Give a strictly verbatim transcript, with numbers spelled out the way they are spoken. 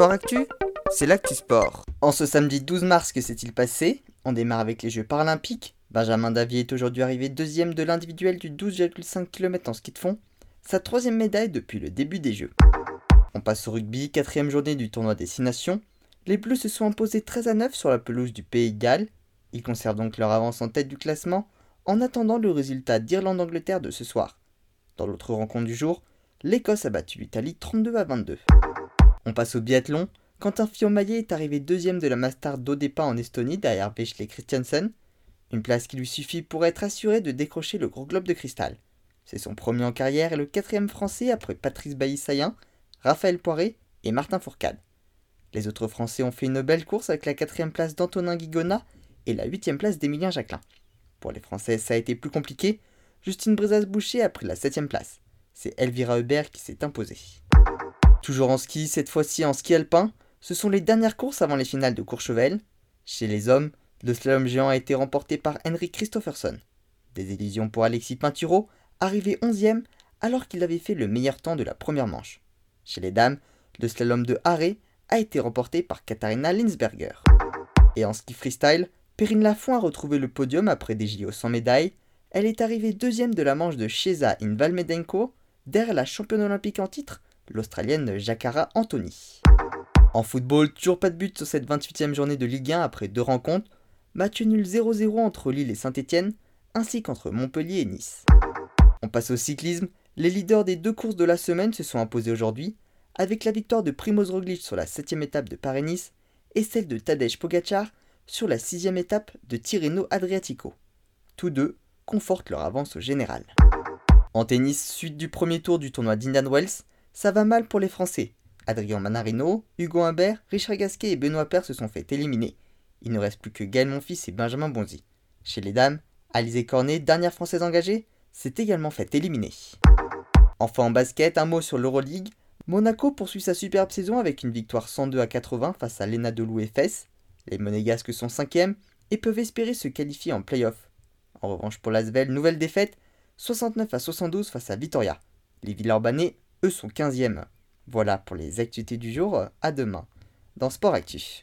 Sport Actu, c'est l'actu sport. En ce samedi douze mars, que s'est-il passé? On démarre avec les Jeux Paralympiques. Benjamin Davies est aujourd'hui arrivé deuxième de l'individuel du douze virgule cinq kilomètres en ski de fond, sa troisième médaille depuis le début des Jeux. On passe au rugby, quatrième journée du tournoi des six nations. Les Bleus se sont imposés treize à neuf sur la pelouse du Pays de Galles. Ils conservent donc leur avance en tête du classement en attendant le résultat d'Irlande-Angleterre de ce soir. Dans l'autre rencontre du jour, l'Écosse a battu l'Italie trente-deux à vingt-deux. On passe au biathlon. Quentin Fillon-Maillet est arrivé deuxième de la Mastart d'Odepa en Estonie derrière Béchelé-Christiansen. Une place qui lui suffit pour être assuré de décrocher le gros globe de cristal. C'est son premier en carrière et le quatrième français après Patrice Bailly-Saïen, Raphaël Poiré et Martin Fourcade. Les autres français ont fait une belle course avec la quatrième place d'Antonin Guigona et la huitième place d'Emilien Jacquelin. Pour les français, ça a été plus compliqué. Justine Bresas-Boucher a pris la septième place. C'est Elvira Hubert qui s'est imposée. Toujours en ski, cette fois-ci en ski alpin, ce sont les dernières courses avant les finales de Courchevel. Chez les hommes, le slalom géant a été remporté par Henrik Kristoffersen. Des illusions pour Alexis Pinturault, arrivé onzième alors qu'il avait fait le meilleur temps de la première manche. Chez les dames, le slalom de Haré a été remporté par Katharina Linsberger. Et en ski freestyle, Perrine Laffont a retrouvé le podium après des J O sans médaille. Elle est arrivée deuxième de la manche de Chiesa in Valmedenko, derrière la championne olympique en titre, l'Australienne Jakara Anthony. En football, toujours pas de but sur cette vingt-huitième journée de Ligue un après deux rencontres. Match nul zéro zéro entre Lille et Saint-Etienne, ainsi qu'entre Montpellier et Nice. On passe au cyclisme. Les leaders des deux courses de la semaine se sont imposés aujourd'hui, avec la victoire de Primoz Roglic sur la septième étape de Paris-Nice et celle de Tadej Pogacar sur la sixième étape de Tirreno-Adriatico. Tous deux confortent leur avance au général. En tennis, suite du premier tour du tournoi d'Indian Wells, ça va mal pour les Français. Adrien Manarino, Hugo Humbert, Richard Gasquet et Benoît Paire se sont fait éliminer. Il ne reste plus que Gaël Monfils et Benjamin Bonzi. Chez les dames, Alizé Cornet, dernière Française engagée, s'est également fait éliminer. Enfin en basket, un mot sur l'Euroleague. Monaco poursuit sa superbe saison avec une victoire cent deux à quatre-vingts face à l'Enadolu Efes. Les Monégasques sont cinquièmes et peuvent espérer se qualifier en play-off. En revanche pour l'Asvel, nouvelle défaite, soixante-neuf à soixante-douze face à Vitoria. Les Villeurbanais, eux, sont quinzièmes. Voilà pour les activités du jour, à demain dans Sport Actu.